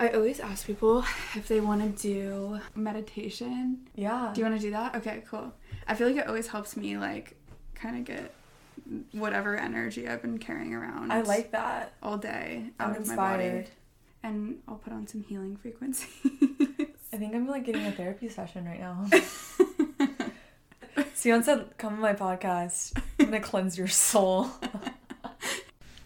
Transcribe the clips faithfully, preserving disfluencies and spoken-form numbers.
I always ask people if they want to do meditation. Yeah. Do you want to do that? Okay, cool. I feel like it always helps me, like, kind of get whatever energy I've been carrying around. I like that. All day. I'm out inspired. Of my body. And I'll put on some healing frequencies. I think I'm, like, getting a therapy session right now. Sion said, come on my podcast. I'm going to cleanse your soul.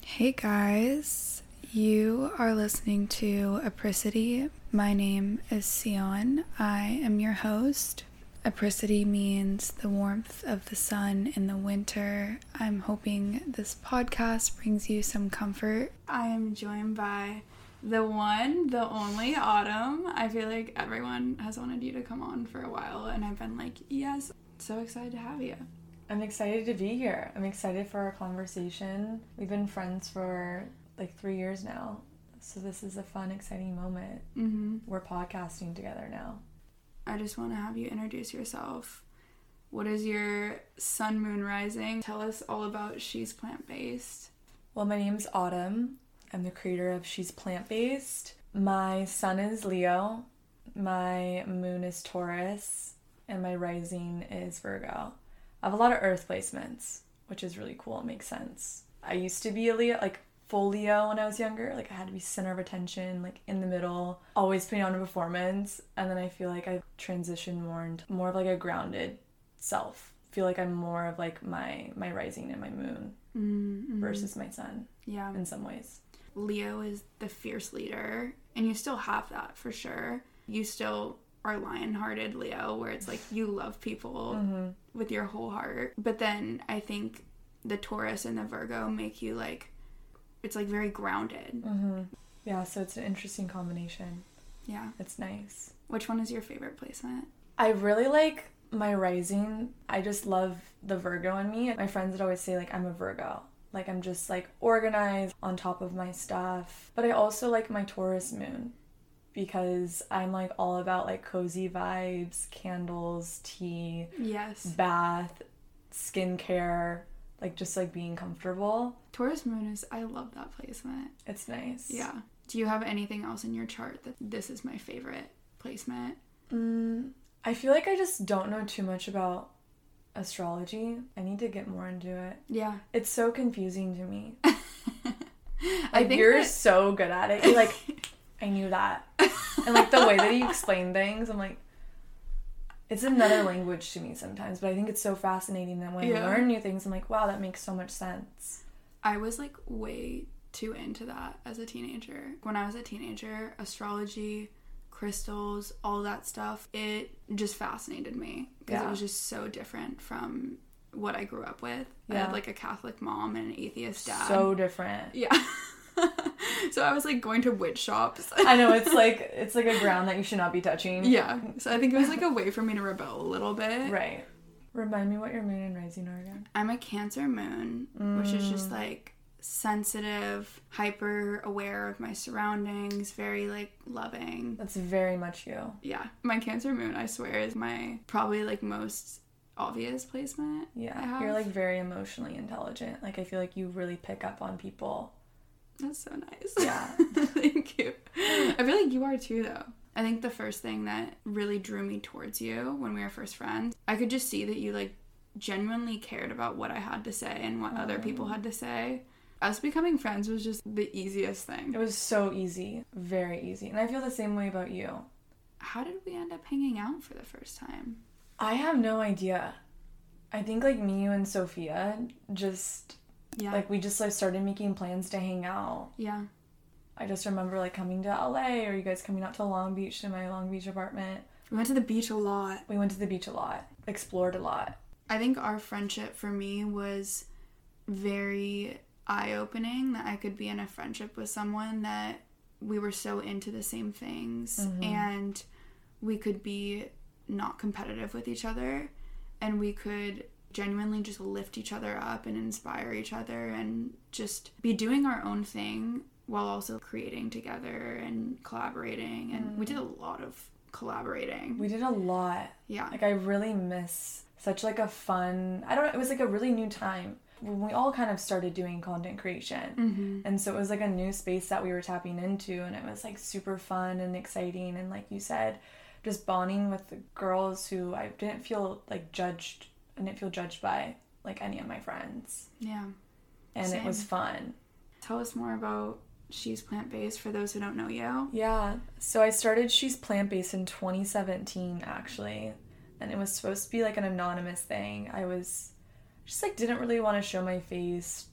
Hey, guys. You are listening to Apricity. My name is Sion. I am your host. Apricity means the warmth of the sun in the winter. I'm hoping this podcast brings you some comfort. I am joined by the one, the only, Autumn. I feel like everyone has wanted you to come on for a while, and I've been like, yes, so excited to have you. I'm excited to be here. I'm excited for our conversation. We've been friends for like three years now, so this is a fun, exciting moment. Mm-hmm. We're podcasting together now. I just want to have you introduce yourself. What is your sun, moon, rising? Tell us all about She's Plant-Based. Well, my name's Autumn. I'm the creator of She's Plant-Based. My sun is Leo, my moon is Taurus, and my rising is Virgo. I have a lot of earth placements, which is really cool. It makes sense. I used to be a Leo, like full Leo when I was younger. Like, I had to be center of attention, like in the middle, always putting on a performance. And then I feel like I've transitioned more into more of like a grounded self. I feel like I'm more of like my my rising and my moon mm-hmm. versus my sun. Yeah, in some ways. Leo is the fierce leader, and you still have that for sure. You still are lion-hearted Leo, where it's like you love people mm-hmm. with your whole heart. But then I think the Taurus and the Virgo make you like, it's like very grounded. Mm-hmm. Yeah, so it's an interesting combination. Yeah. It's nice. Which one is your favorite placement? I really like my rising. I just love the Virgo in me. My friends would always say, like, I'm a Virgo. Like, I'm just, like, organized, on top of my stuff. But I also like my Taurus moon because I'm, like, all about, like, cozy vibes, candles, tea, yes, bath, skincare, like, just, like, being comfortable. Taurus moon is, I love that placement. It's nice. Yeah. Do you have anything else in your chart that this is my favorite placement? Mm, I feel like I just don't know too much about astrology. I need to get more into it. Yeah. It's so confusing to me. I like, think you're that... so good at it. You're like, I knew that. And, like, the way that you explain things, I'm like, it's another language to me sometimes, but I think it's so fascinating that when yeah. I learn new things, I'm like, wow, that makes so much sense. I was, like, way too into that as a teenager. When I was a teenager, astrology, crystals, all that stuff, it just fascinated me because yeah. it was just so different from what I grew up with. Yeah. I had, like, a Catholic mom and an atheist dad. So different. Yeah. So I was, like, going to witch shops. I know, it's, like, it's, like, a ground that you should not be touching. Yeah. So I think it was, like, a way for me to rebel a little bit. Right. Remind me what your moon and rising are again. I'm a Cancer moon, mm. which is just, like, sensitive, hyper aware of my surroundings, very, like, loving. That's very much you. Yeah. My Cancer moon, I swear, is my probably, like, most obvious placement. Yeah. I have. You're, like, very emotionally intelligent. Like, I feel like you really pick up on people. That's so nice. Yeah. Thank you. I feel like you are too, though. I think the first thing that really drew me towards you when we were first friends, I could just see that you, like, genuinely cared about what I had to say and what oh. other people had to say. Us becoming friends was just the easiest thing. It was so easy. Very easy. And I feel the same way about you. How did we end up hanging out for the first time? I have no idea. I think, like, me, you, and Sophia just... Yeah. Like, we just, like, started making plans to hang out. Yeah. I just remember, like, coming to L A or you guys coming out to Long Beach, to my Long Beach apartment. We went to the beach a lot. We went to the beach a lot. Explored a lot. I think our friendship for me was very eye-opening that I could be in a friendship with someone that we were so into the same things. Mm-hmm. And we could be not competitive with each other. And we could... genuinely just lift each other up and inspire each other and just be doing our own thing while also creating together and collaborating. And mm. we did a lot of collaborating. We did a lot. Yeah. Like, I really miss such, like, a fun... I don't know. It was, like, a really new time. we all kind of started doing content creation. Mm-hmm. And so it was like a new space that we were tapping into, and it was like super fun and exciting. And like you said, just bonding with the girls who I didn't feel like judged, I didn't feel judged by like any of my friends. Yeah. And Same. It was fun. Tell us more about She's Plant-Based for those who don't know you. Yeah. So I started She's Plant-Based in twenty seventeen, actually. And it was supposed to be like an anonymous thing. I was just like, didn't really want to show my face,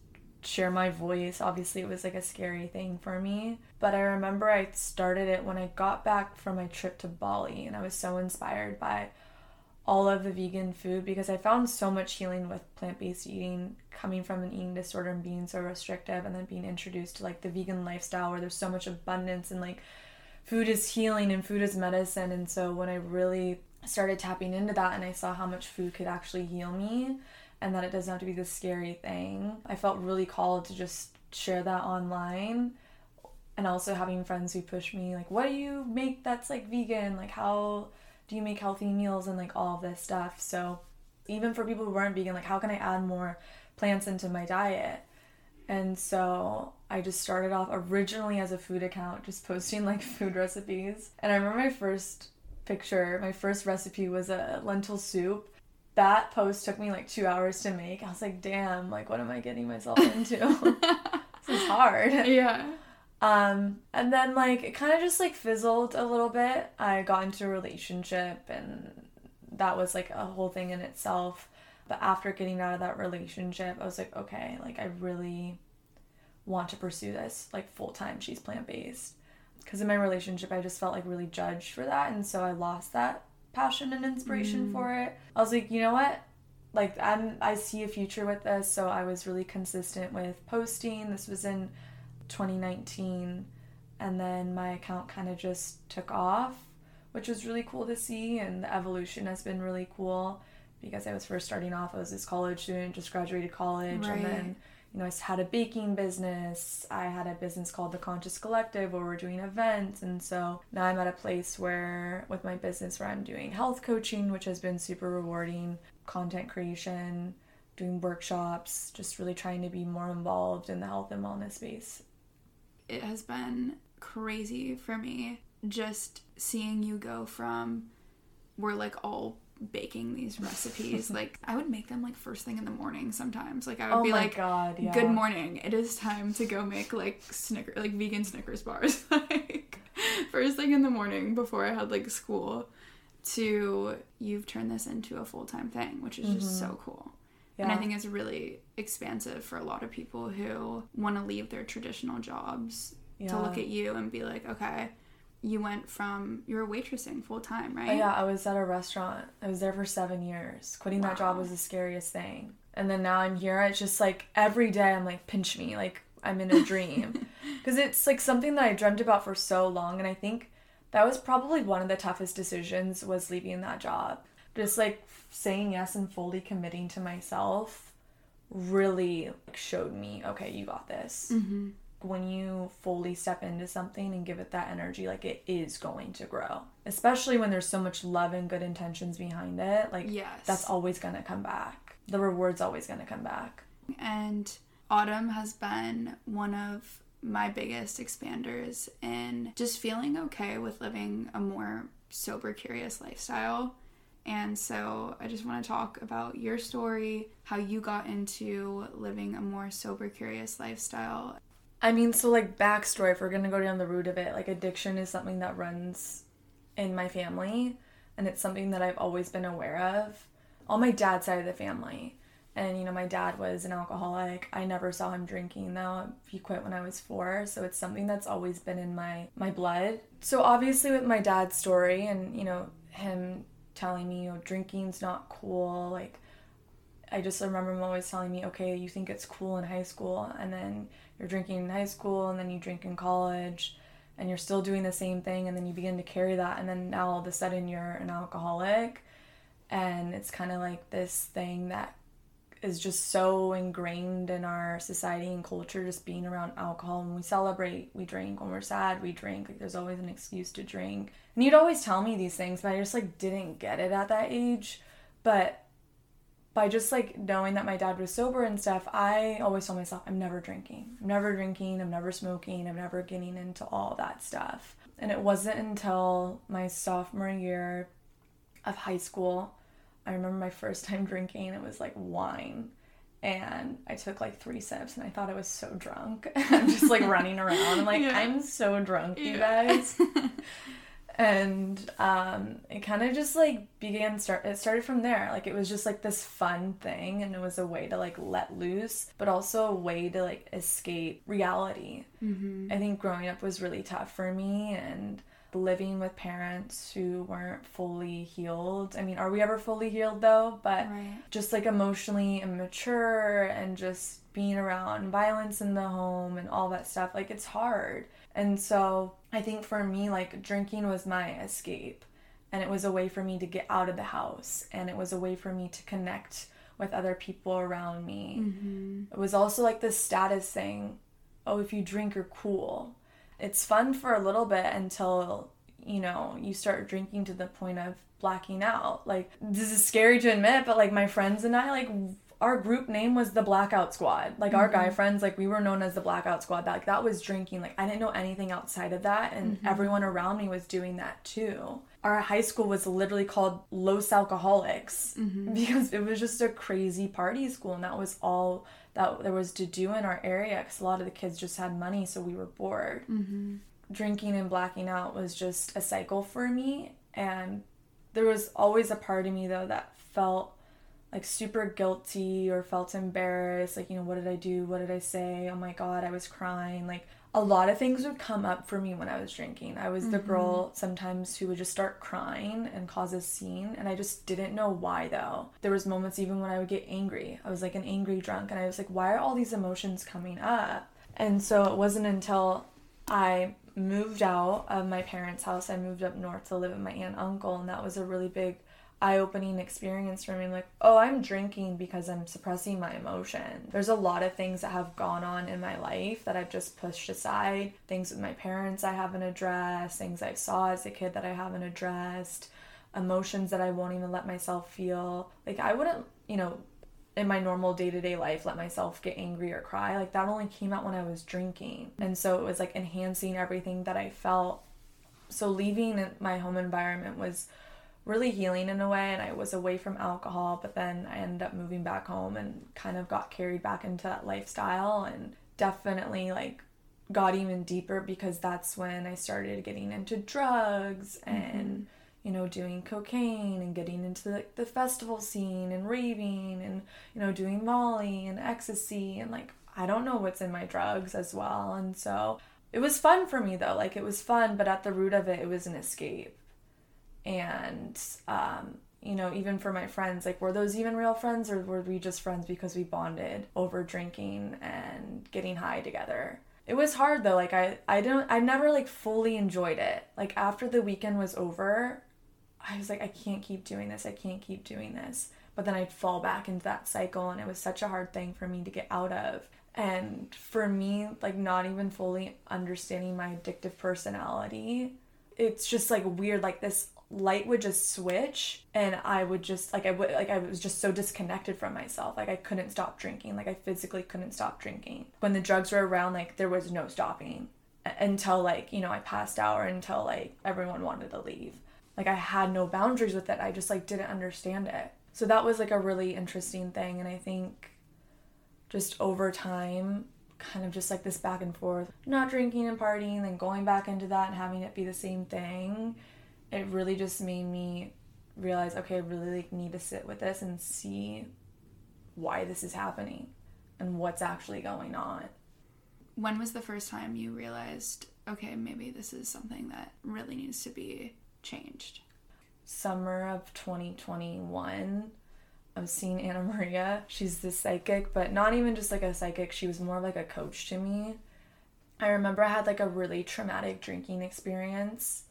share my voice. Obviously, it was like a scary thing for me. But I remember I started it when I got back from my trip to Bali. And I was so inspired by all of the vegan food, because I found so much healing with plant-based eating, coming from an eating disorder and being so restrictive, and then being introduced to like the vegan lifestyle where there's so much abundance and like food is healing and food is medicine. And so when I really started tapping into that and I saw how much food could actually heal me and that it doesn't have to be this scary thing, I felt really called to just share that online. And also having friends who push me like, what do you make that's like vegan? Like, how do you make healthy meals and like all this stuff? So even for people who weren't vegan, like, how can I add more plants into my diet? And so I just started off originally as a food account, just posting like food recipes. And I remember my first picture, my first recipe was a lentil soup. That post took me like two hours to make. I was like, damn, like, what am I getting myself into? This is hard. Yeah. Um, and then, like, it kind of just, like, fizzled a little bit. I got into a relationship, and that was, like, a whole thing in itself. But after getting out of that relationship, I was like, okay, like, I really want to pursue this, like, full-time She's Plant-Based. Because in my relationship, I just felt, like, really judged for that, and so I lost that passion and inspiration mm. for it. I was like, you know what? Like, I'm, I see a future with this, so I was really consistent with posting. This was in twenty nineteen, and then my account kind of just took off, which was really cool to see. And the evolution has been really cool, because I was first starting off, I was this college student, just graduated college, right. And then, you know, I had a baking business, I had a business called The Conscious Collective where we're doing events, and so now I'm at a place where, with my business, where I'm doing health coaching, which has been super rewarding, content creation, doing workshops, just really trying to be more involved in the health and wellness space. It has been crazy for me just seeing you go from, we're like all baking these recipes. Like, I would make them like first thing in the morning sometimes. Like, I would oh be like, God, yeah. Good morning. It is time to go make like Snicker, like vegan Snickers bars. Like, first thing in the morning before I had like school, to you've turned this into a full-time thing, which is mm-hmm. just so cool. Yeah. And I think it's really expansive for a lot of people who want to leave their traditional jobs yeah. to look at you and be like, okay, you went from, you were waitressing full time, right? Oh, yeah, I was at a restaurant. I was there for seven years. Quitting wow. that job was the scariest thing. And then now I'm here. It's just like every day I'm like, pinch me. Like, I'm in a dream. Because it's like something that I dreamt about for so long. And I think that was probably one of the toughest decisions, was leaving that job. Just like saying yes and fully committing to myself really like showed me, okay, you got this. Mm-hmm. When you fully step into something and give it that energy, like, it is going to grow. Especially when there's so much love and good intentions behind it. Like, yes. That's always going to come back. The reward's always going to come back. And autumn has been one of my biggest expanders in just feeling okay with living a more sober, curious lifestyle. And so I just want to talk about your story, how you got into living a more sober, curious lifestyle. I mean, so like backstory, if we're going to go down the root of it, like addiction is something that runs in my family, and it's something that I've always been aware of on my dad's side of the family. And, you know, my dad was an alcoholic. I never saw him drinking, though. He quit when I was four. So it's something that's always been in my, my blood. So obviously with my dad's story and, you know, him telling me, you know, drinking's not cool. Like, I just remember him always telling me, okay, you think it's cool in high school, and then you're drinking in high school, and then you drink in college, and you're still doing the same thing, and then you begin to carry that, and then now all of a sudden you're an alcoholic. And it's kind of like this thing that is just so ingrained in our society and culture, just being around alcohol. When we celebrate, we drink. When we're sad, we drink. Like, there's always an excuse to drink. And you'd always tell me these things, but I just, like, didn't get it at that age. But by just like knowing that my dad was sober and stuff, I always told myself, I'm never drinking. I'm never drinking. I'm never smoking. I'm never getting into all that stuff. And it wasn't until my sophomore year of high school, I remember my first time drinking, it was like wine. And I took like three sips and I thought I was so drunk. I'm just like running around. I'm like, yeah. I'm so drunk, you yeah. guys. And um, it kind of just like began, start. it started from there. Like it was just like this fun thing, and it was a way to like let loose, but also a way to like escape reality. Mm-hmm. I think growing up was really tough for me, and living with parents who weren't fully healed. I mean, are we ever fully healed though? But right. just like emotionally immature and just being around violence in the home and all that stuff, like it's hard. And so I think for me, like drinking was my escape, and it was a way for me to get out of the house, and it was a way for me to connect with other people around me. Mm-hmm. It was also like this status thing. Oh, if you drink, you're cool. It's fun for a little bit until, you know, you start drinking to the point of blacking out. Like, this is scary to admit, but, like, my friends and I, like, our group name was the Blackout Squad. Like, mm-hmm. our guy friends, like, we were known as the Blackout Squad. Like, that was drinking. Like, I didn't know anything outside of that, and mm-hmm. everyone around me was doing that, too. Our high school was literally called Los Alcoholics mm-hmm. because it was just a crazy party school, and that was all that there was to do in our area, because a lot of the kids just had money, so we were bored. Mm-hmm. Drinking and blacking out was just a cycle for me, and there was always a part of me, though, that felt, like, super guilty or felt embarrassed, like, you know, what did I do, what did I say, oh my god, I was crying, like, a lot of things would come up for me when I was drinking. I was mm-hmm. the girl sometimes who would just start crying and cause a scene, and I just didn't know why, though. There was moments even when I would get angry. I was, like, an angry drunk, and I was like, why are all these emotions coming up? And so it wasn't until I moved out of my parents' house, I moved up north to live with my aunt and uncle, and that was a really big eye-opening experience for me. I'm like, oh, I'm drinking because I'm suppressing my emotion. There's a lot of things that have gone on in my life that I've just pushed aside. Things with my parents I haven't addressed, things I saw as a kid that I haven't addressed, emotions that I won't even let myself feel. Like, I wouldn't, you know, in my normal day-to-day life, let myself get angry or cry. Like, that only came out when I was drinking. And so it was, like, enhancing everything that I felt. So leaving my home environment was really healing in a way, and I was away from alcohol, but then I ended up moving back home and kind of got carried back into that lifestyle, and definitely like got even deeper, because that's when I started getting into drugs and mm-hmm. you know, doing cocaine and getting into the, the festival scene and raving and, you know, doing Molly and ecstasy and, like, I don't know what's in my drugs as well. And so it was fun for me, though. Like, it was fun, but at the root of it, it was an escape. And, um, you know, even for my friends, like, were those even real friends, or were we just friends because we bonded over drinking and getting high together? It was hard, though. Like, I, I don't, I never, like, fully enjoyed it. Like, after the weekend was over, I was like, I can't keep doing this. I can't keep doing this. But then I'd fall back into that cycle, and it was such a hard thing for me to get out of. And for me, like, not even fully understanding my addictive personality, it's just, like, weird, like, this light would just switch, and I would just like I would like I was just so disconnected from myself. Like, I couldn't stop drinking. Like, I physically couldn't stop drinking. When the drugs were around, like, there was no stopping until, like, you know, I passed out, or until, like, everyone wanted to leave. Like, I had no boundaries with it. I just, like, didn't understand it. So that was, like, a really interesting thing. And I think just over time, kind of just like this back and forth, not drinking and partying, then going back into that and having it be the same thing, it really just made me realize, okay, I really, like, need to sit with this and see why this is happening and what's actually going on. When was the first time you realized, okay, maybe this is something that really needs to be changed? Summer of twenty twenty-one. I was seeing Anna Maria. She's this psychic, but not even just, like, a psychic. She was more of, like, a coach to me. I remember I had, like, a really traumatic drinking experience,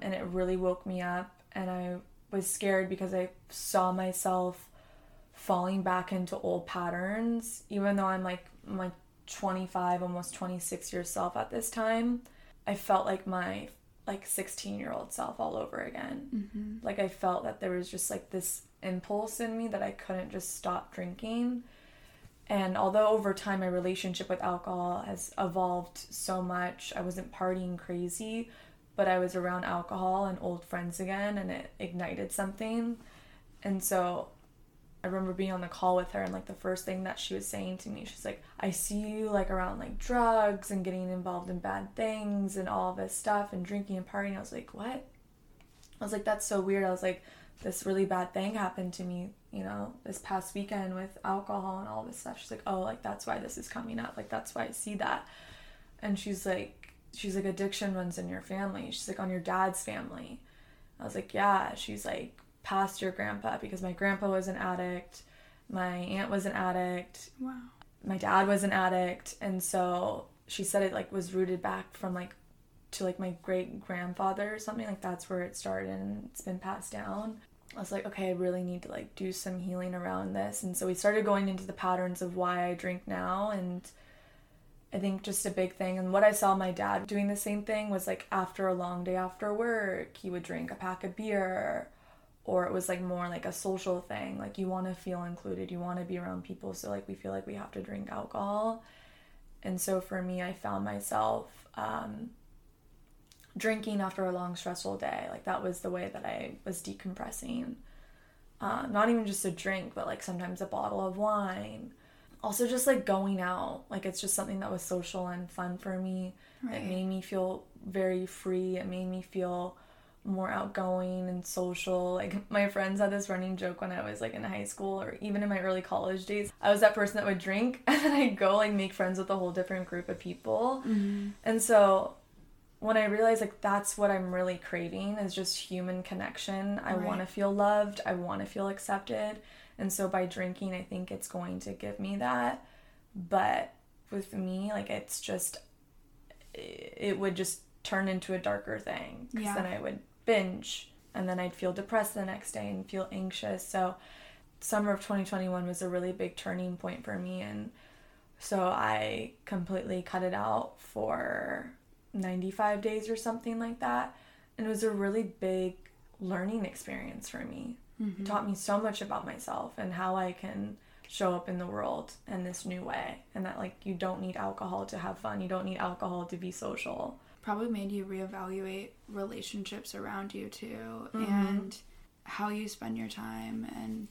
and it really woke me up, and I was scared because I saw myself falling back into old patterns, even though I'm like my twenty-five, almost twenty-six year self at this time. I felt like my like sixteen year old self all over again. Mm-hmm. Like I felt that there was just like this impulse in me that I couldn't just stop drinking. And although over time my relationship with alcohol has evolved so much, I wasn't partying crazy, but I was around alcohol and old friends again, and it ignited something. And so I remember being on the call with her, and like the first thing that she was saying to me, she's like, I see you like around like drugs and getting involved in bad things and all this stuff and drinking and partying. I was like, what? I was like, that's so weird. I was like, this really bad thing happened to me, you know, this past weekend with alcohol and all this stuff. She's like, oh, like that's why this is coming up. Like that's why I see that. And she's like, she's like, addiction runs in your family. She's like, on your dad's family. I was like, yeah. She's like, past your grandpa, because my grandpa was an addict, my aunt was an addict, wow, my dad was an addict. And so she said it like was rooted back from like to like my great grandfather or something, like that's where it started and it's been passed down. I was like, okay, I really need to like do some healing around this. And so we started going into the patterns of why I drink now. And I think just a big thing, and what I saw my dad doing the same thing was like after a long day after work, he would drink a pack of beer. Or it was, like, more, like, a social thing. Like, you want to feel included. You want to be around people. So, like, we feel like we have to drink alcohol. And so, for me, I found myself um, drinking after a long, stressful day. Like, that was the way that I was decompressing. Uh, not even just a drink, but, like, sometimes a bottle of wine. Also, just, like, going out. Like, it's just something that was social and fun for me. Right. It made me feel very free. It made me feel more outgoing and social. Like my friends had this running joke when I was like in high school or even in my early college days, I was that person that would drink and then I'd go like make friends with a whole different group of people. Mm-hmm. And so when I realized like that's what I'm really craving is just human connection. I right. want to feel loved. I want to feel accepted. And so by drinking, I think it's going to give me that. But with me, like it's just, it would just turn into a darker thing because yeah. then I would binge and then I'd feel depressed the next day and feel anxious. So summer of twenty twenty-one was a really big turning point for me, and so I completely cut it out for ninety-five days or something like that, and it was a really big learning experience for me. Mm-hmm. It taught me so much about myself and how I can show up in the world in this new way, and that like you don't need alcohol to have fun, you don't need alcohol to be social. Probably made you reevaluate relationships around you too. Mm-hmm. And how you spend your time. And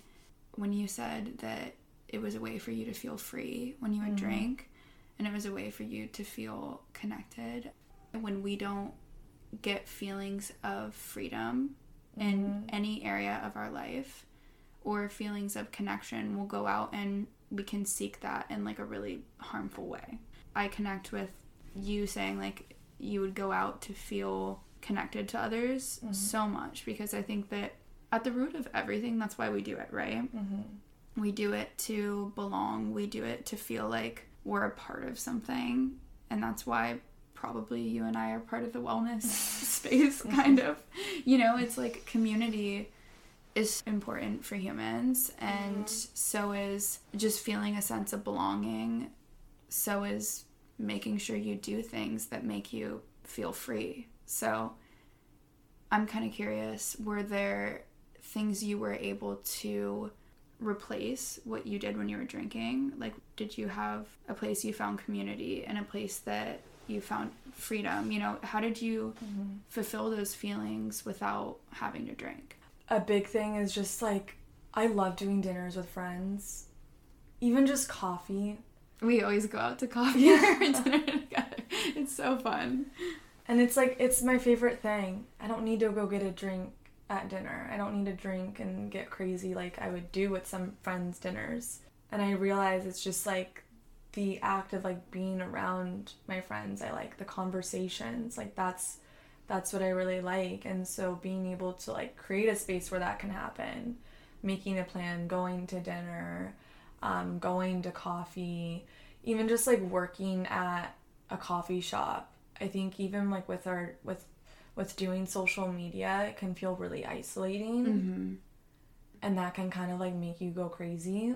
when you said that it was a way for you to feel free when you would mm-hmm. drink, and it was a way for you to feel connected. When we don't get feelings of freedom mm-hmm. in any area of our life or feelings of connection, we'll go out and we can seek that in like a really harmful way. I connect with you saying like you would go out to feel connected to others mm-hmm. so much, because I think that at the root of everything, that's why we do it, right? Mm-hmm. We do it to belong. We do it to feel like we're a part of something. And that's why probably you and I are part of the wellness space, kind of. You know, it's like community is important for humans. And mm-hmm. so is just feeling a sense of belonging. So is making sure you do things that make you feel free. So I'm kind of curious, were there things you were able to replace what you did when you were drinking? Like, did you have a place you found community and a place that you found freedom? You know, how did you mm-hmm. fulfill those feelings without having to drink? A big thing is just like, I love doing dinners with friends, even just coffee. We always go out to coffee yeah. or dinner together. It's so fun. And it's like, it's my favorite thing. I don't need to go get a drink at dinner. I don't need to drink and get crazy like I would do with some friends' dinners. And I realize it's just like the act of like being around my friends. I like the conversations. Like that's, that's what I really like. And so being able to like create a space where that can happen, making a plan, going to dinner, Um, going to coffee, even just like working at a coffee shop. I think even like with our with with doing social media, it can feel really isolating, mm-hmm. and that can kind of like make you go crazy.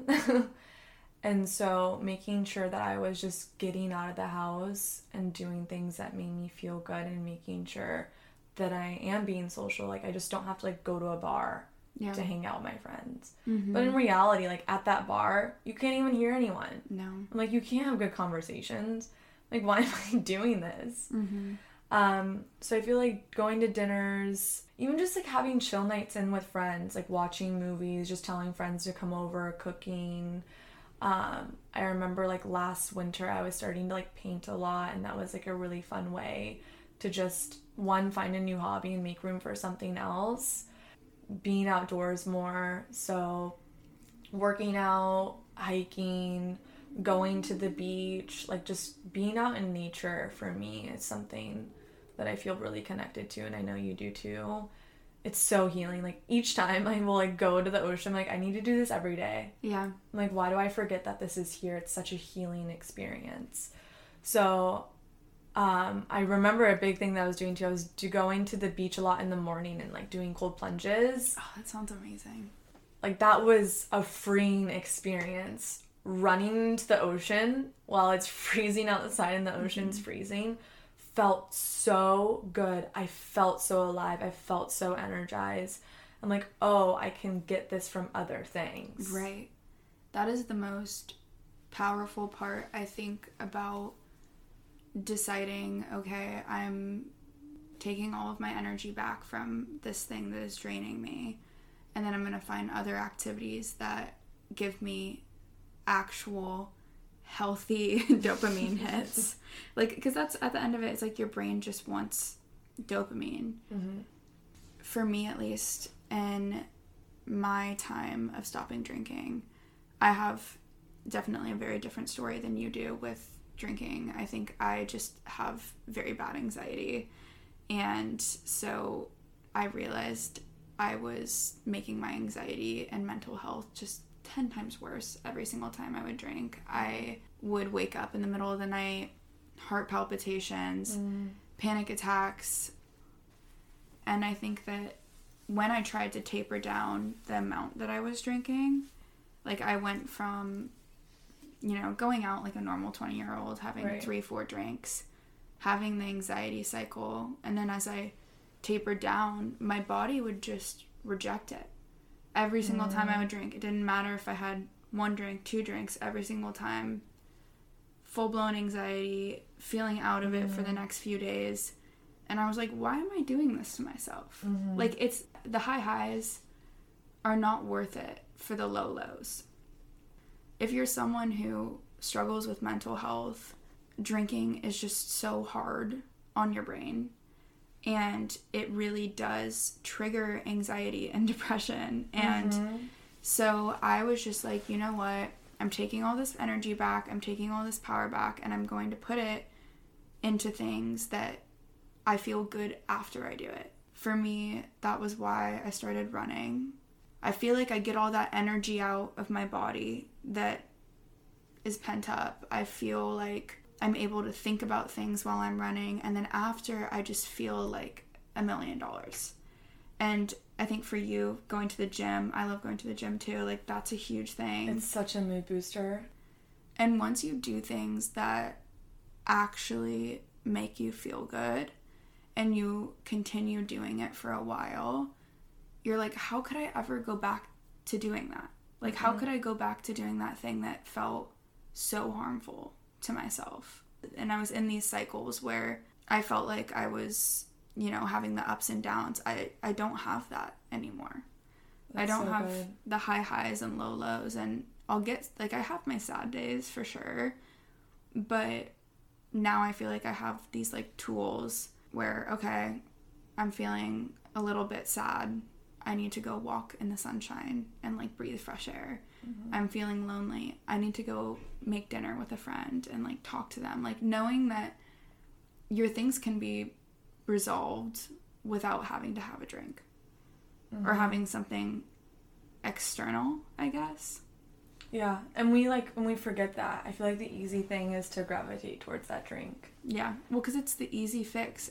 And so making sure that I was just getting out of the house and doing things that made me feel good, and making sure that I am being social. Like, I just don't have to, like, go to a bar yeah. to hang out with my friends. Mm-hmm. But in reality, like, at that bar, you can't even hear anyone. No. I'm like, you can't have good conversations. Like, why am I doing this? Mm-hmm. Um, so I feel like going to dinners, even just, like, having chill nights in with friends, like, watching movies, just telling friends to come over, cooking. Um, I remember, like, last winter I was starting to, like, paint a lot, and that was, like, a really fun way to just, one, find a new hobby and make room for something else. Being outdoors more, so working out, hiking, going to the beach, like, just being out in nature for me is something that I feel really connected to, and I know you do too. It's so healing. Like, each time I will, like, go to the ocean, like, I need to do this every day. Yeah. I'm like, why do I forget that this is here? It's such a healing experience. So um, I remember a big thing that I was doing too. I was do- going to the beach a lot in the morning and, like, doing cold plunges. Oh, that sounds amazing. Like, that was a freeing experience. Running to the ocean while it's freezing outside and the ocean's mm-hmm. freezing felt so good. I felt so alive. I felt so energized. I'm like, oh, I can get this from other things. Right. That is the most powerful part, I think, about deciding, okay, I'm taking all of my energy back from this thing that is draining me, and then I'm going to find other activities that give me actual healthy dopamine hits. Like, because that's, at the end of it, it's like your brain just wants dopamine. Mm-hmm. For me, at least, in my time of stopping drinking, I have definitely a very different story than you do with drinking. I think I just have very bad anxiety, and so I realized I was making my anxiety and mental health just ten times worse every single time I would drink. I would wake up in the middle of the night, heart palpitations, mm. panic attacks. And I think that when I tried to taper down the amount that I was drinking, like, I went from, you know, going out like a normal twenty-year-old, having right. three, four drinks, having the anxiety cycle. And then as I tapered down, my body would just reject it. Every single time I would drink, it didn't matter if I had one drink, two drinks, every single time, full-blown anxiety, feeling out of it mm-hmm. for the next few days. And I was like, why am I doing this to myself? Mm-hmm. Like, it's, the high highs are not worth it for the low lows. If you're someone who struggles with mental health, drinking is just so hard on your brain. And it really does trigger anxiety and depression. And mm-hmm. so I was just like, you know what? I'm taking all this energy back. I'm taking all this power back. And I'm going to put it into things that I feel good after I do it. For me, that was why I started running. I feel like I get all that energy out of my body that is pent up. I feel like I'm able to think about things while I'm running, and then after, I just feel like a million dollars. And I think for you, going to the gym, I love going to the gym too, like, that's a huge thing. It's such a mood booster. And once you do things that actually make you feel good, and you continue doing it for a while, you're like, how could I ever go back to doing that? Like, mm-hmm. how could I go back to doing that thing that felt so harmful to myself? And I was in these cycles where I felt like I was, you know, having the ups and downs. I, I don't have that anymore. That's I don't so have good. The high highs and low lows, and I'll get, like, I have my sad days for sure, but now I feel like I have these, like, tools where, okay, I'm feeling a little bit sad, I need to go walk in the sunshine and, like, breathe fresh air. Mm-hmm. I'm feeling lonely, I need to go make dinner with a friend and, like, talk to them. Like, knowing that your things can be resolved without having to have a drink mm-hmm. or having something external, I guess. Yeah. And we, like, when we forget that, I feel like the easy thing is to gravitate towards that drink. Yeah. Well, because it's the easy fix.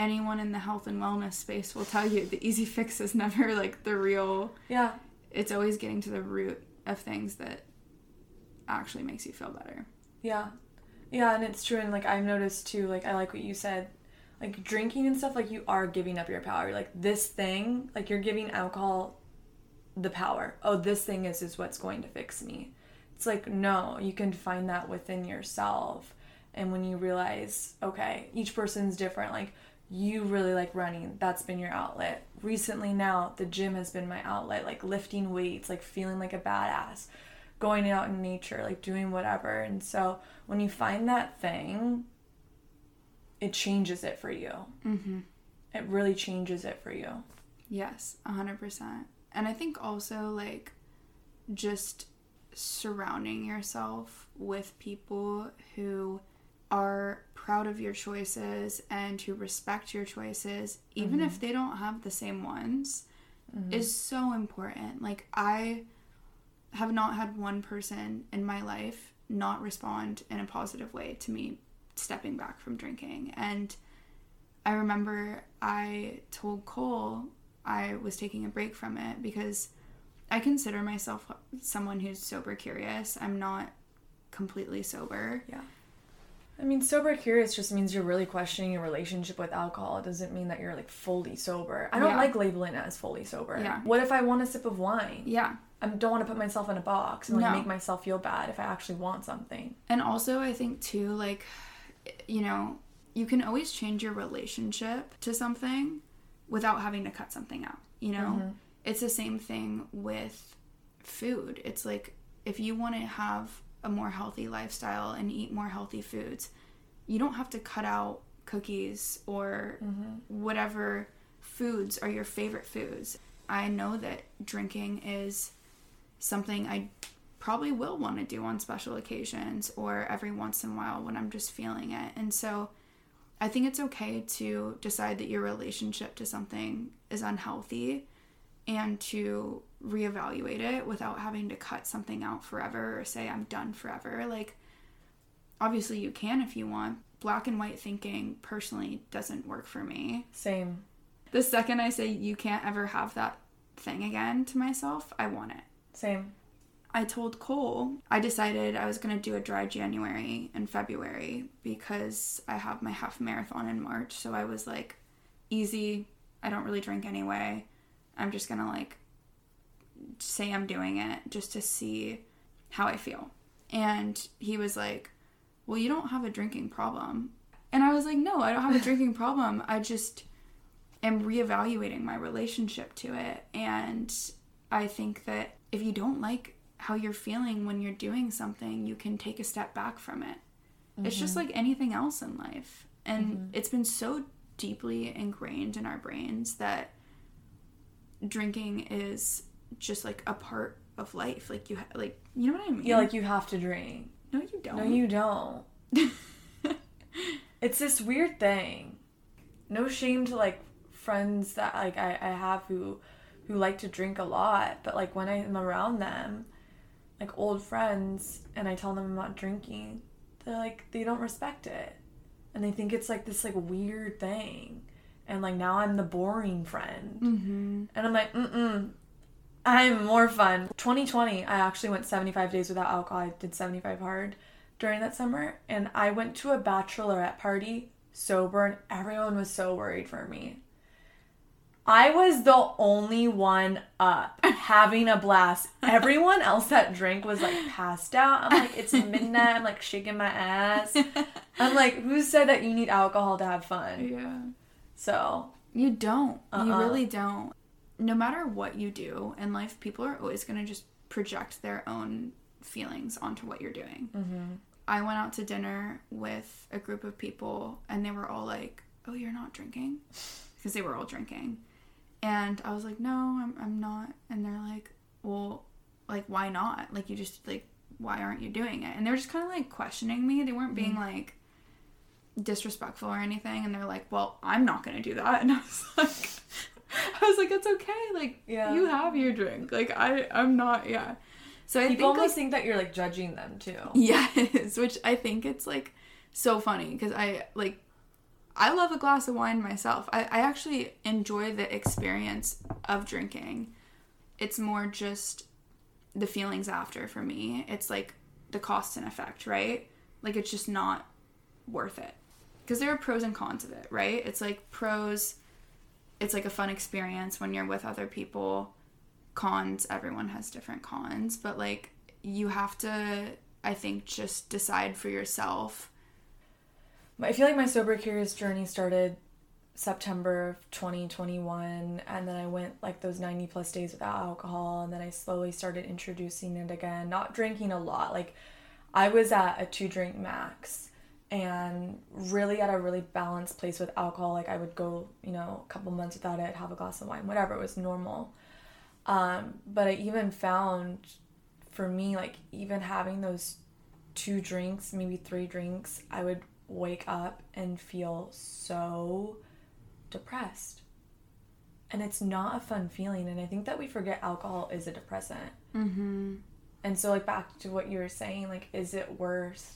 Anyone in the health and wellness space will tell you the easy fix is never, like, the real... Yeah. It's always getting to the root of things that actually makes you feel better. Yeah. Yeah, and it's true. And, like, I've noticed, too, like, I like what you said like drinking and stuff, like you are giving up your power. You're like, this thing, like you're giving alcohol the power. Oh, this thing is, is what's going to fix me. It's like, no, you can find that within yourself. And when you realize, okay, each person's different, like you really like running, that's been your outlet. Recently now, the gym has been my outlet, like lifting weights, like feeling like a badass, going out in nature, like doing whatever. And so when you find that thing, it changes it for you. Mm-hmm. It really changes it for you. Yes, one hundred percent. And I think also, like, just surrounding yourself with people who are proud of your choices and who respect your choices, even mm-hmm. if they don't have the same ones, mm-hmm. is so important. Like, I have not had one person in my life not respond in a positive way to me stepping back from drinking. And I remember I told Cole I was taking a break from it because I consider myself someone who's sober curious. I'm not completely sober. Yeah. I mean, sober curious just means you're really questioning your relationship with alcohol. It doesn't mean that you're, like, fully sober. I don't yeah. like labeling it as fully sober. Yeah. What if I want a sip of wine? Yeah. I don't want to put myself in a box and, like, no. make myself feel bad if I actually want something. And also, I think, too, like, you know, you can always change your relationship to something without having to cut something out, you know? Mm-hmm. It's the same thing with food. It's like, if you want to have a more healthy lifestyle and eat more healthy foods, you don't have to cut out cookies or mm-hmm. whatever foods are your favorite foods. I know that drinking is something I probably will want to do on special occasions or every once in a while when I'm just feeling it. And so I think it's okay to decide that your relationship to something is unhealthy and to reevaluate it without having to cut something out forever or say I'm done forever. Like, obviously you can if you want. Black and white thinking personally doesn't work for me. Same. The second I say you can't ever have that thing again to myself, I want it. Same. I told Cole I decided I was going to do a dry January and February because I have my half marathon in March. So I was like, easy. I don't really drink anyway. I'm just going to, like, say I'm doing it just to see how I feel. And he was like, well, you don't have a drinking problem. And I was like, no, I don't have a drinking problem. I just am reevaluating my relationship to it. And I think that if you don't like how you're feeling when you're doing something, you can take a step back from it. Mm-hmm. It's just like anything else in life. And mm-hmm. it's been so deeply ingrained in our brains that drinking is just like a part of life. Like, you ha- like, you know what I mean? Yeah, like, you have to drink. No, you don't. No, you don't. It's this weird thing. No shame to, like, friends that, like, I, I have who who like to drink a lot, but, like, when I'm around them, like, old friends, and I tell them I'm not drinking, they're like, they don't respect it. And they think it's, like, this, like, weird thing. And, like, now I'm the boring friend. Mm-hmm. And I'm like, mm-mm, I'm more fun. twenty twenty, I actually went seventy-five days without alcohol. I did seventy-five hard during that summer. And I went to a bachelorette party sober, and everyone was so worried for me. I was the only one up having a blast. Everyone else that drank was, like, passed out. I'm like, it's midnight. I'm, like, shaking my ass. I'm like, who said that you need alcohol to have fun? Yeah. So. You don't. Uh-uh. You really don't. No matter what you do in life, people are always going to just project their own feelings onto what you're doing. Mm-hmm. I went out to dinner with a group of people, and they were all like, oh, you're not drinking? Because they were all drinking. And I was like, no, I'm I'm not. And they're like, well, like, why not? Like, you just, like, why aren't you doing it? And they were just kind of, like, questioning me. They weren't being, mm-hmm. like, disrespectful or anything. And they're like, well, I'm not going to do that. And I was like, I was like, it's okay. Like, yeah. You have your drink. Like, I, I'm not, yeah. So I People think, almost like, think that you're, like, judging them, too. Yes, which I think it's, like, so funny. Because I, like, I love a glass of wine myself. I, I actually enjoy the experience of drinking. It's more just the feelings after for me. It's like the cost and effect, right? Like, it's just not worth it. because there are pros and cons of it, right? It's like pros, it's like a fun experience when you're with other people. Cons, everyone has different cons, but like you have to, I think, just decide for yourself. I feel like my sober curious journey started September of twenty twenty-one, and then I went like those ninety plus days without alcohol, and then I slowly started introducing it again, not drinking a lot. Like I was at a two drink max and really at a really balanced place with alcohol. Like I would go, you know, a couple months without it, have a glass of wine, whatever, it was normal. Um, but I even found for me, like even having those two drinks, maybe three drinks, I would wake up and feel so depressed, and it's not a fun feeling. And I think that we forget alcohol is a depressant. Mm-hmm. And so like back to what you were saying, like, is it worth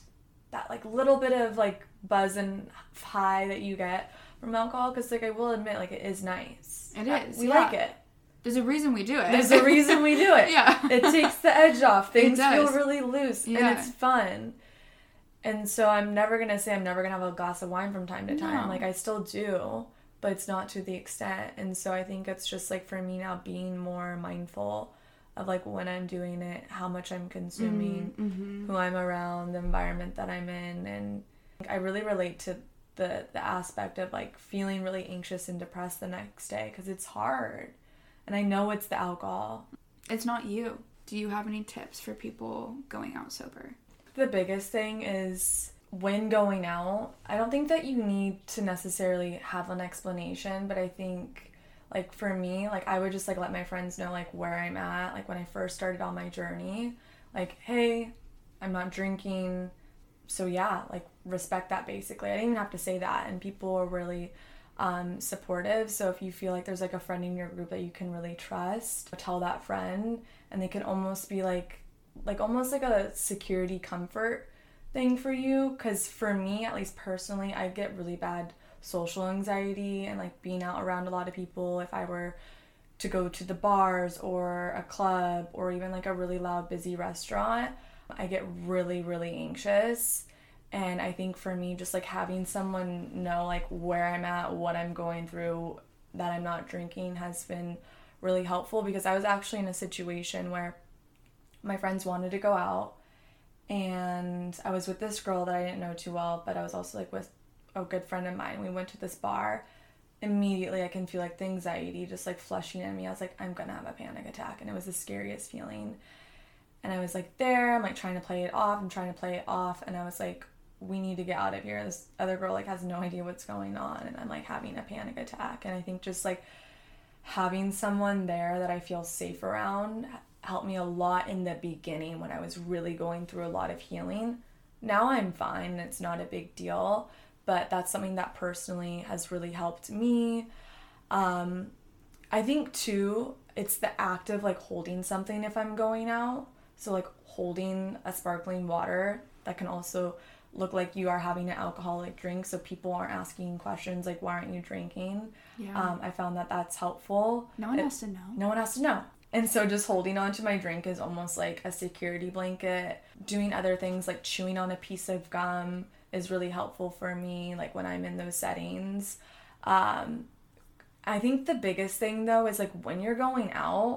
that like little bit of like buzz and high that you get from alcohol? 'Cause like, I will admit, like, it is nice. It is. We yeah. like it. There's a reason we do it. There's a reason we do it. Yeah. It takes the edge off. Things feel really loose. Yeah. And it's fun. And so I'm never going to say I'm never going to have a glass of wine from time to time. No. Like, I still do, but it's not to the extent. And so I think it's just, like, for me now being more mindful of, like, when I'm doing it, how much I'm consuming, mm-hmm. who I'm around, the environment that I'm in. And like, I really relate to the, the aspect of, like, feeling really anxious and depressed the next day because it's hard. And I know it's the alcohol. It's not you. Do you have any tips for people going out sober? The biggest thing is when going out, I don't think that you need to necessarily have an explanation, but I think, like, for me, like, I would just, like, let my friends know, like, where I'm at. Like, when I first started on my journey, like, hey, I'm not drinking. So, yeah, like, respect that, basically. I didn't even have to say that, and people were really... um supportive. So if you feel like there's like a friend in your group that you can really trust, tell that friend, and they can almost be like like almost like a security comfort thing for you. Because for me, at least personally, I get really bad social anxiety, and like being out around a lot of people, if I were to go to the bars or a club or even like a really loud busy restaurant, I get really really anxious. And I think for me, just, like, having someone know, like, where I'm at, what I'm going through, that I'm not drinking has been really helpful. Because I was actually in a situation where my friends wanted to go out, and I was with this girl that I didn't know too well, but I was also, like, with a good friend of mine. We went to this bar. Immediately I can feel, like, the anxiety just, like, flushing in me. I was like, I'm gonna have a panic attack. And it was the scariest feeling. And I was, like, there. I'm, like, trying to play it off. I'm trying to play it off. And I was, like... we need to get out of here. This other girl, like, has no idea what's going on, and I'm, like, having a panic attack. And I think just, like, having someone there that I feel safe around helped me a lot in the beginning when I was really going through a lot of healing. Now I'm fine. It's not a big deal, but that's something that personally has really helped me. Um, I think, too, it's the act of, like, holding something if I'm going out. So, like, holding a sparkling water that can also... look like you are having an alcoholic drink, so people aren't asking questions like, why aren't you drinking? Yeah. Um, I found that that's helpful. No one it, has to know. No one has to know. And so just holding on to my drink is almost like a security blanket. Doing other things like chewing on a piece of gum is really helpful for me, like when I'm in those settings. Um, I think the biggest thing, though, is like when you're going out,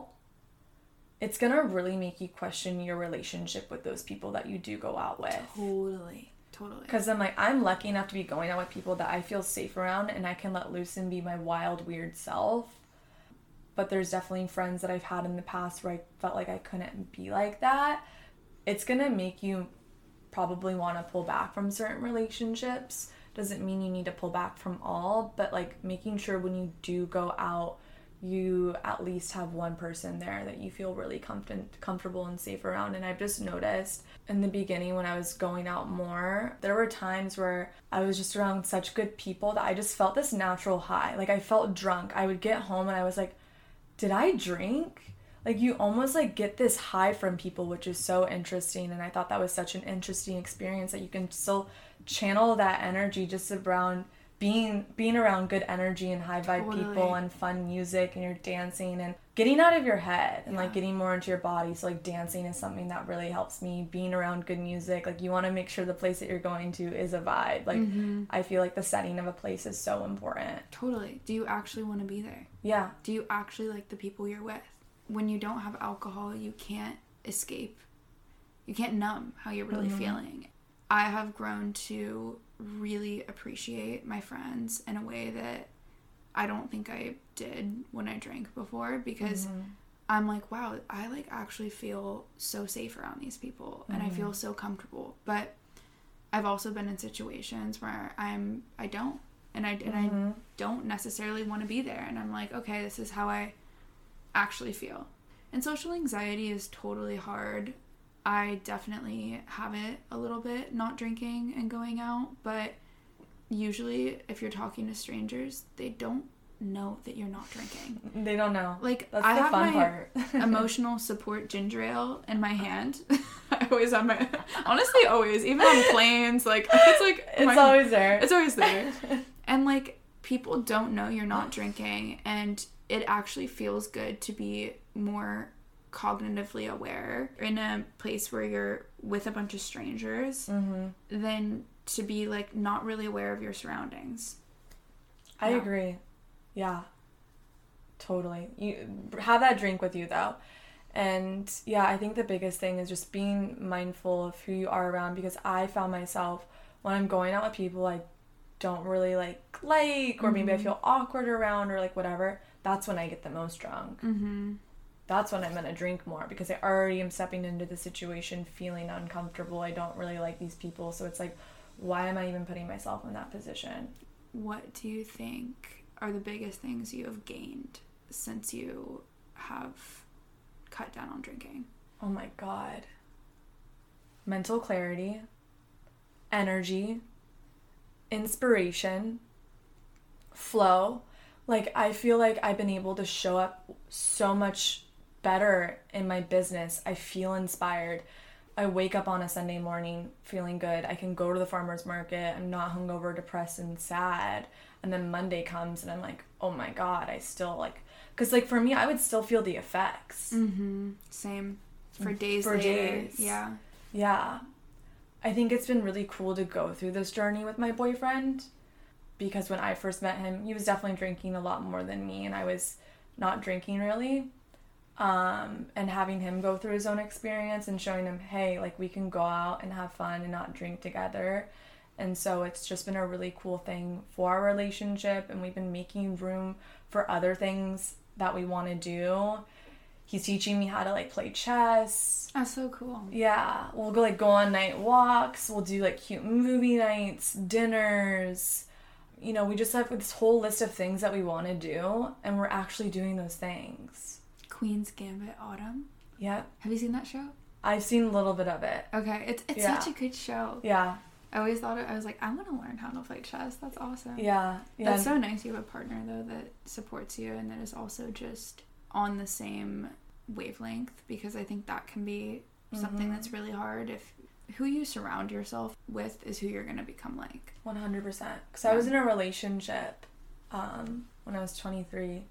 it's going to really make you question your relationship with those people that you do go out with. Totally. Totally. Because I'm like, I'm lucky enough to be going out with people that I feel safe around, and I can let loose and be my wild, weird self. But there's definitely friends that I've had in the past where I felt like I couldn't be like that. It's going to make you probably want to pull back from certain relationships. Doesn't mean you need to pull back from all, but like making sure when you do go out, you at least have one person there that you feel really comf- comfortable and safe around. And I've just noticed in the beginning when I was going out more, there were times where I was just around such good people that I just felt this natural high. Like I felt drunk. I would get home and I was like, did I drink? Like you almost like get this high from people, which is so interesting. And I thought that was such an interesting experience that you can still channel that energy just around being being around good energy and high vibe totally. people and fun music, and you're dancing and getting out of your head and yeah. like getting more into your body. So like dancing is something that really helps me. Being around good music, like you want to make sure the place that you're going to is a vibe. Like mm-hmm. I feel like the setting of a place is so important. Totally. Do you actually want to be there? Yeah. Do you actually like the people you're with? When you don't have alcohol, you can't escape. You can't numb how you're really mm-hmm. feeling. I have grown to really appreciate my friends in a way that I don't think I did when I drank before, because mm-hmm. I'm like, wow, I like actually feel so safe around these people and mm-hmm. I feel so comfortable. But I've also been in situations where I'm I don't and I and mm-hmm. I don't necessarily want to be there, and I'm like, okay, this is how I actually feel. And social anxiety is totally hard. I definitely have it a little bit, not drinking and going out, but usually if you're talking to strangers, they don't know that you're not drinking. They don't know. Like, that's I the have fun my part. Emotional support ginger ale in my hand. I always have my, honestly always, even on planes, like, it's like. It's my, always there. It's always there. And like, people don't know you're not drinking, and it actually feels good to be more cognitively aware in a place where you're with a bunch of strangers mm-hmm. than to be like not really aware of your surroundings. I yeah. agree. Yeah, totally. You have that drink with you though. And yeah, I think the biggest thing is just being mindful of who you are around, because I found myself when I'm going out with people I don't really like like or mm-hmm. maybe I feel awkward around or like whatever, that's when I get the most drunk. Mm-hmm. That's when I'm going to drink more, because I already am stepping into the situation feeling uncomfortable. I don't really like these people. So it's like, why am I even putting myself in that position? What do you think are the biggest things you have gained since you have cut down on drinking? Oh my God. Mental clarity, energy, inspiration, flow. Like, I feel like I've been able to show up so much better in my business. I feel inspired. I wake up on a Sunday morning feeling good. I can go to the farmer's market. I'm not hungover, depressed, and sad. And then Monday comes and I'm like, oh my God, I still like, because like for me, I would still feel the effects. Mm-hmm. Same. For days For later. days. Yeah. Yeah. I think it's been really cool to go through this journey with my boyfriend, because when I first met him, he was definitely drinking a lot more than me, and I was not drinking really. Um, and having him go through his own experience and showing him, hey, like we can go out and have fun and not drink together. And so it's just been a really cool thing for our relationship, and we've been making room for other things that we want to do. He's teaching me how to like play chess. That's so cool. Yeah. We'll go like go on night walks. We'll do like cute movie nights, dinners. You know, we just have this whole list of things that we want to do, and we're actually doing those things. Queen's Gambit Autumn. Yeah. Have you seen that show? I've seen a little bit of it. Okay. It's it's yeah. such a good show. Yeah. I always thought it, I was like, I want to learn how to play chess. That's awesome. Yeah. yeah. That's so nice you have a partner, though, that supports you and that is also just on the same wavelength, because I think that can be mm-hmm. something that's really hard. If who you surround yourself with is who you're going to become like. one hundred percent. Because yeah. I was in a relationship um, when I was twenty-three.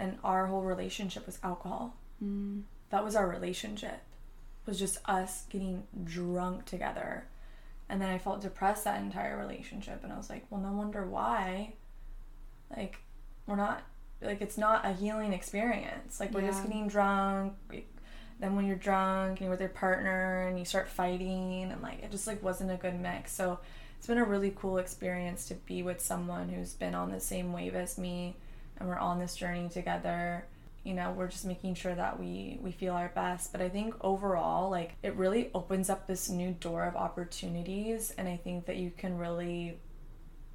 And our whole relationship was alcohol. Mm. That was our relationship. It was just us getting drunk together. And then I felt depressed that entire relationship. And I was like, well, no wonder why. Like, we're not, like, it's not a healing experience. Like, we're yeah. just getting drunk. Then when you're drunk and you're with your partner and you start fighting, and like, it just like wasn't a good mix. So it's been a really cool experience to be with someone who's been on the same wave as me. And we're on this journey together. You know, we're just making sure that we, we feel our best. But I think overall, like, it really opens up this new door of opportunities. And I think that you can really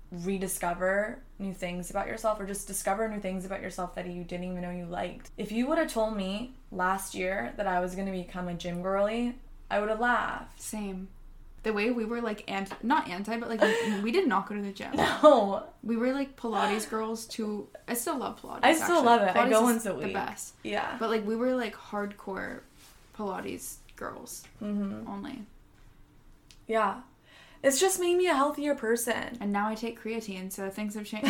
rediscover new things about yourself, or just discover new things about yourself that you didn't even know you liked. If you would have told me last year that I was going to become a gym girly, I would have laughed. Same. The way we were, like, anti, not anti, but, like, we, we did not go to the gym. No. We were, like, Pilates girls to, I still love Pilates, I still actually. love it. Pilates I go once a week. The best. Yeah. But, like, we were, like, hardcore Pilates girls mm-hmm. only. Yeah. It's just made me a healthier person. And now I take creatine, so things have changed.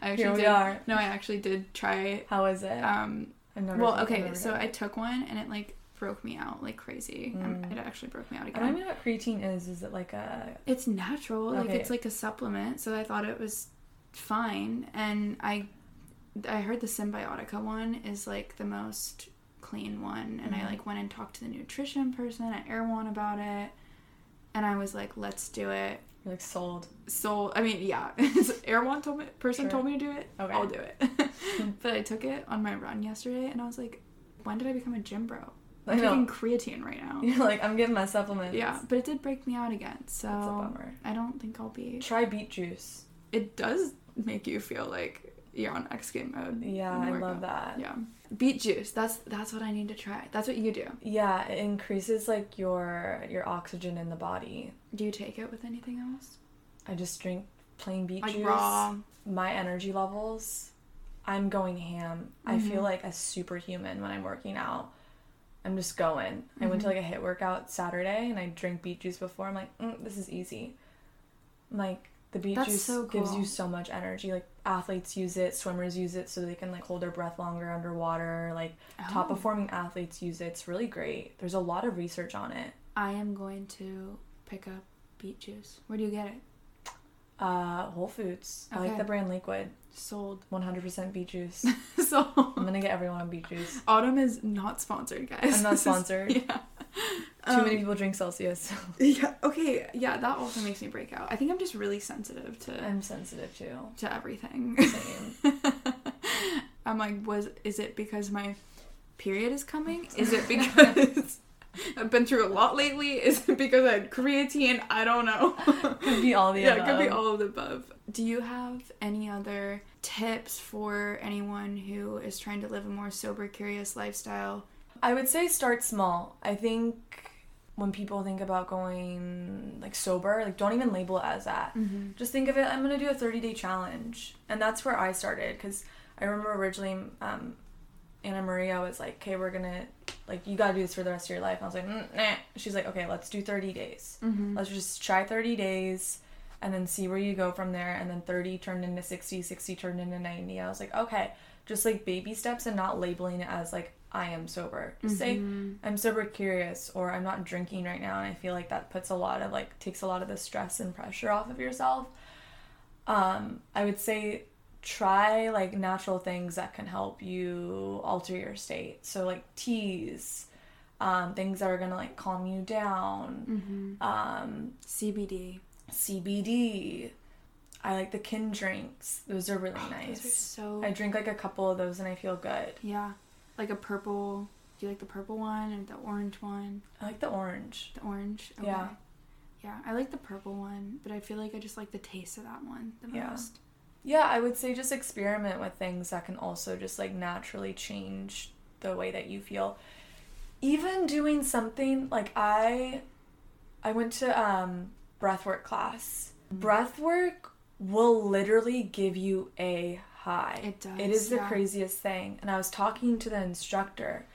I Here we did, are. No, I actually did try. How is it? Um, I've never well, okay, never so it. I took one, and it, like, broke me out, like, crazy. Mm. Um, it actually broke me out again. I don't know what creatine is. Is it, like, a... It's natural. Okay. Like, it's, like, a supplement, so I thought it was fine. And I, I heard the Symbiotica one is, like, the most clean one. And mm-hmm. I, like, went and talked to the nutrition person at Erewhon about it. And I was like, let's do it. Like sold. Sold. I mean, yeah. Erewhon told me, person sure. told me to do it. Okay. I'll do it. But I took it on my run yesterday, and I was like, when did I become a gym bro? I'm I taking know. creatine right now. You're like, I'm getting my supplements. Yeah, but it did break me out again, so. That's a bummer. I don't think I'll be. Try beet juice. It does make you feel like you're on X game mode. Yeah, I love that. Yeah. Beet juice. That's that's what I need to try. That's what you do. Yeah, it increases like your your oxygen in the body. Do you take it with anything else? I just drink plain beet like juice. Raw. My energy levels, I'm going ham. Mm-hmm. I feel like a superhuman when I'm working out. I'm just going. Mm-hmm. I went to like a HIIT workout Saturday and I drank beet juice before. I'm like, mm, this is easy. I'm like, the beet That's juice so cool. gives you so much energy. Like, athletes use it, swimmers use it so they can, like, hold their breath longer underwater. Like, oh. top-performing athletes use it. It's really great. There's a lot of research on it. I am going to pick up beet juice. Where do you get it? Uh, Whole Foods. Okay. I like the brand Liquid. Sold. one hundred percent beet juice. Sold. I'm going to get everyone on beet juice. Autumn is not sponsored, guys. I'm not sponsored. Yeah. Too um, many people drink Celsius. Yeah. Okay. Yeah, that also makes me break out. I think I'm just really sensitive to. I'm sensitive too. To everything. Same. I'm like, was is it because my period is coming? Is it because I've been through a lot lately? Is it because I had creatine? I don't know. Could be all the yeah, above. Yeah, could be all of the above. Do you have any other tips for anyone who is trying to live a more sober, curious lifestyle? I would say start small. I think when people think about going, like, sober, like, don't even label it as that. Mm-hmm. Just think of it, I'm going to do a thirty-day challenge. And that's where I started, because I remember originally um, Anna Maria was like, okay, we're going to, like, you got to do this for the rest of your life. And I was like, nah. She's like, okay, let's do thirty days. Mm-hmm. Let's just try thirty days and then see where you go from there. And then thirty turned into sixty, sixty turned into ninety. I was like, okay, just, like, baby steps and not labeling it as, like, I am sober. Just mm-hmm. say, I'm sober curious, or I'm not drinking right now, and I feel like that puts a lot of, like, takes a lot of the stress and pressure off of yourself. Um, I would say try, like, natural things that can help you alter your state. So, like, teas, um, things that are gonna, like, calm you down. Mm-hmm. Um, C B D. C B D. I like the Kin drinks. Those are really oh, nice. Those are so... I drink, like, a couple of those, and I feel good. Yeah. Like a purple, do you like the purple one or the orange one? I like the orange. The orange? Okay. Yeah. Yeah, I like the purple one, but I feel like I just like the taste of that one the yeah. most. Yeah, I would say just experiment with things that can also just, like, naturally change the way that you feel. Even doing something, like, I, I went to um, breathwork class. Breathwork will literally give you a... high. It does. It is the yeah. craziest thing. And I was talking to the instructor,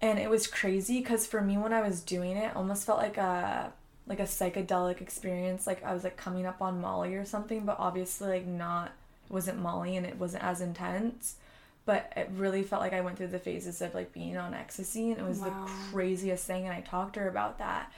and it was crazy because for me when I was doing it, it almost felt like a like a psychedelic experience. Like I was like coming up on Molly or something, but obviously like not it wasn't Molly and it wasn't as intense. But it really felt like I went through the phases of like being on ecstasy, and it was wow. the craziest thing. And I talked to her about that,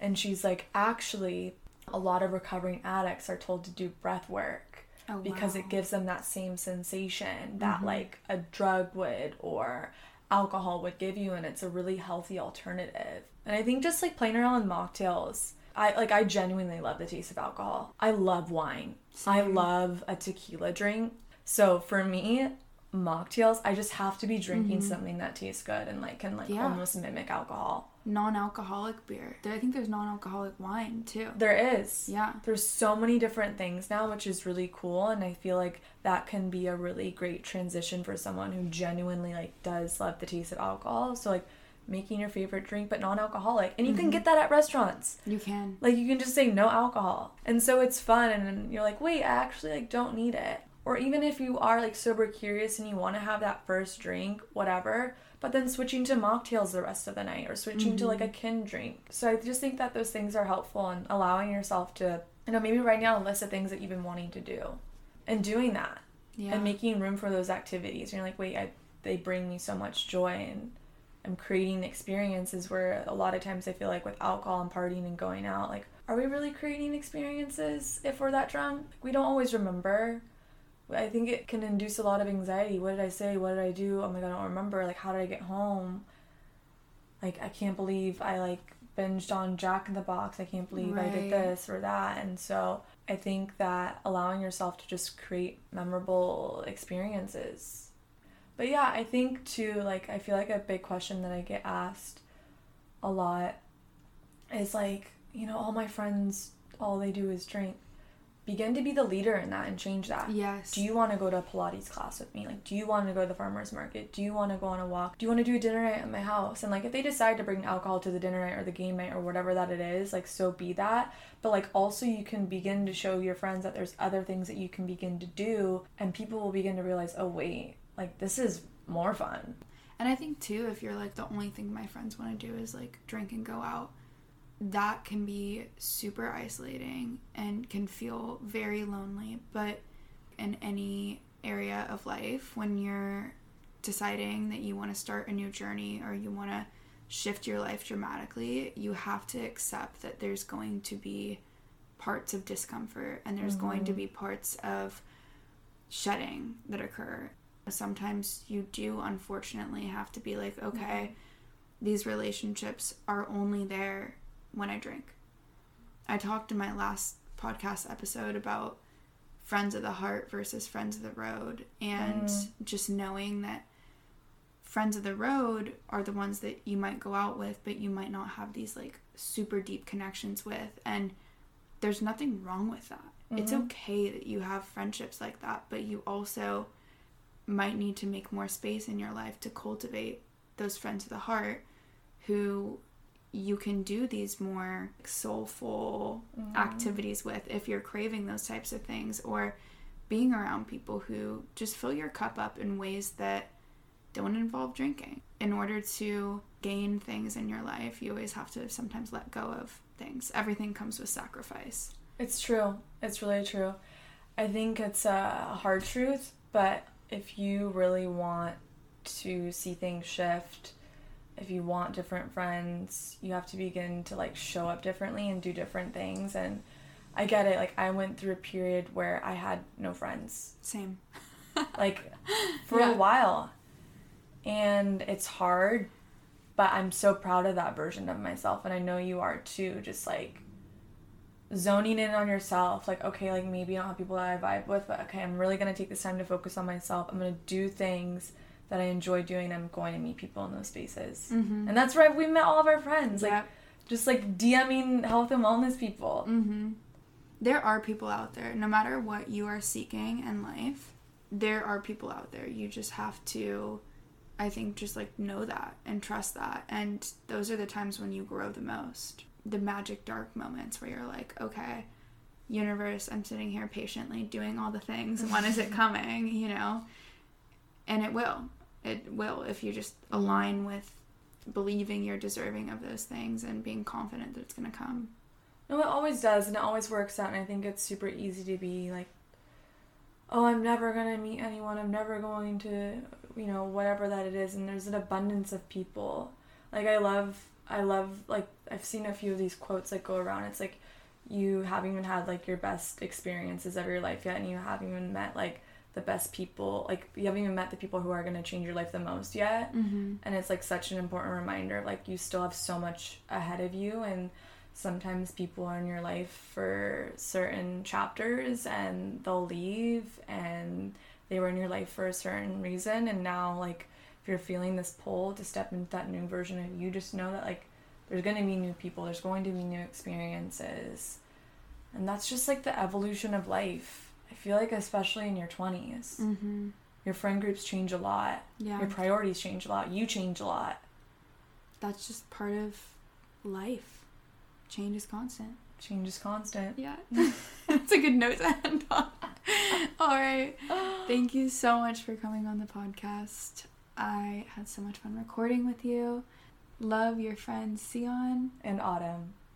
and she's like, actually, a lot of recovering addicts are told to do breath work. Oh, wow. Because it gives them that same sensation that, mm-hmm. like, a drug would or alcohol would give you, and it's a really healthy alternative. And I think just, like, playing around with mocktails, I, like, I genuinely love the taste of alcohol. I love wine. Same. I love a tequila drink. So, for me, mocktails, I just have to be drinking mm-hmm. something that tastes good and, like, can, like, yeah. almost mimic alcohol. Non-alcoholic beer. I think there's non-alcoholic wine too. There is. Yeah. There's so many different things now, which is really cool, and I feel like that can be a really great transition for someone who genuinely like does love the taste of alcohol. So like making your favorite drink but non-alcoholic, and you mm-hmm. can get that at restaurants. You can. Like you can just say no alcohol, and so it's fun, and you're like, wait, I actually like don't need it. Or even if you are like sober curious and you want to have that first drink, whatever, but then switching to mocktails the rest of the night or switching mm-hmm. to like a Kin drink. So I just think that those things are helpful and allowing yourself to, you know, maybe write down a list of things that you've been wanting to do and doing that yeah. and making room for those activities. And you're like, wait, I, they bring me so much joy and I'm creating experiences where a lot of times I feel like with alcohol and partying and going out, like, are we really creating experiences if we're that drunk? We don't always remember. I think it can induce a lot of anxiety. What did I say? What did I do? Oh my God, I don't remember. Like, how did I get home? Like, I can't believe I, like, binged on Jack in the Box. I can't believe right. I did this or that. And so I think that allowing yourself to just create memorable experiences. But yeah, I think, too, like, I feel like a big question that I get asked a lot is, like, you know, all my friends, all they do is drink. Begin to be the leader in that and change that. Yes. Do you want to go to a Pilates class with me? Like, do you want to go to the farmer's market? Do you want to go on a walk? Do you want to do a dinner night at my house? And, like, if they decide to bring alcohol to the dinner night or the game night or whatever that it is, like, so be that. But, like, also you can begin to show your friends that there's other things that you can begin to do. And people will begin to realize, oh, wait, like, this is more fun. And I think, too, if you're, like, the only thing my friends want to do is, like, drink and go out, that can be super isolating and can feel very lonely. But in any area of life, when you're deciding that you want to start a new journey or you want to shift your life dramatically, you have to accept that there's going to be parts of discomfort and there's mm-hmm. going to be parts of shedding that occur. Sometimes you do unfortunately have to be like, okay, mm-hmm. these relationships are only there when I drink. I talked in my last podcast episode about friends of the heart versus friends of the road, and mm. just knowing that friends of the road are the ones that you might go out with, but you might not have these like super deep connections with, and there's nothing wrong with that. Mm-hmm. It's okay that you have friendships like that, but you also might need to make more space in your life to cultivate those friends of the heart who you can do these more soulful mm. activities with if you're craving those types of things, or being around people who just fill your cup up in ways that don't involve drinking. In order to gain things in your life, you always have to sometimes let go of things. Everything comes with sacrifice. It's true. It's really true. I think it's a hard truth, but if you really want to see things shift, if you want different friends, you have to begin to, like, show up differently and do different things. And I get it. Like, I went through a period where I had no friends. Same. Like, for yeah. a while. And it's hard, but I'm so proud of that version of myself. And I know you are, too, just, like, zoning in on yourself. Like, okay, like, maybe I don't have people that I vibe with, but, okay, I'm really going to take this time to focus on myself. I'm going to do things that I enjoy doing. I'm going to meet people in those spaces. Mm-hmm. And that's where we met all of our friends. Like, yep. just, like, DMing health and wellness people. Mm-hmm. There are people out there. No matter what you are seeking in life, there are people out there. You just have to, I think, just, like, know that and trust that. And those are the times when you grow the most. The magic dark moments where you're like, okay, universe, I'm sitting here patiently doing all the things. When is it coming, you know? And it will. It will if you just align with believing you're deserving of those things and being confident that it's going to come. No, it always does, and it always works out, and I think it's super easy to be like, oh, I'm never going to meet anyone. I'm never going to, you know, whatever that it is, and there's an abundance of people. Like, I love, I love, like, I've seen a few of these quotes that go around. It's like, you haven't even had, like, your best experiences of your life yet, and you haven't even met, like, the best people, like, you haven't even met the people who are going to change your life the most yet. Mm-hmm. And it's, like, such an important reminder, like, you still have so much ahead of you, and sometimes people are in your life for certain chapters, and they'll leave, and they were in your life for a certain reason, and now, like, if you're feeling this pull to step into that new version of you, just know that, like, there's going to be new people, there's going to be new experiences, and that's just, like, the evolution of life. I feel like especially in your twenties, mm-hmm. your friend groups change a lot. Yeah. Your priorities change a lot. You change a lot. That's just part of life. Change is constant. Change is constant. Yeah. That's a good note to end on. All right. Thank you so much for coming on the podcast. I had so much fun recording with you. Love your friends Sion and Autumn.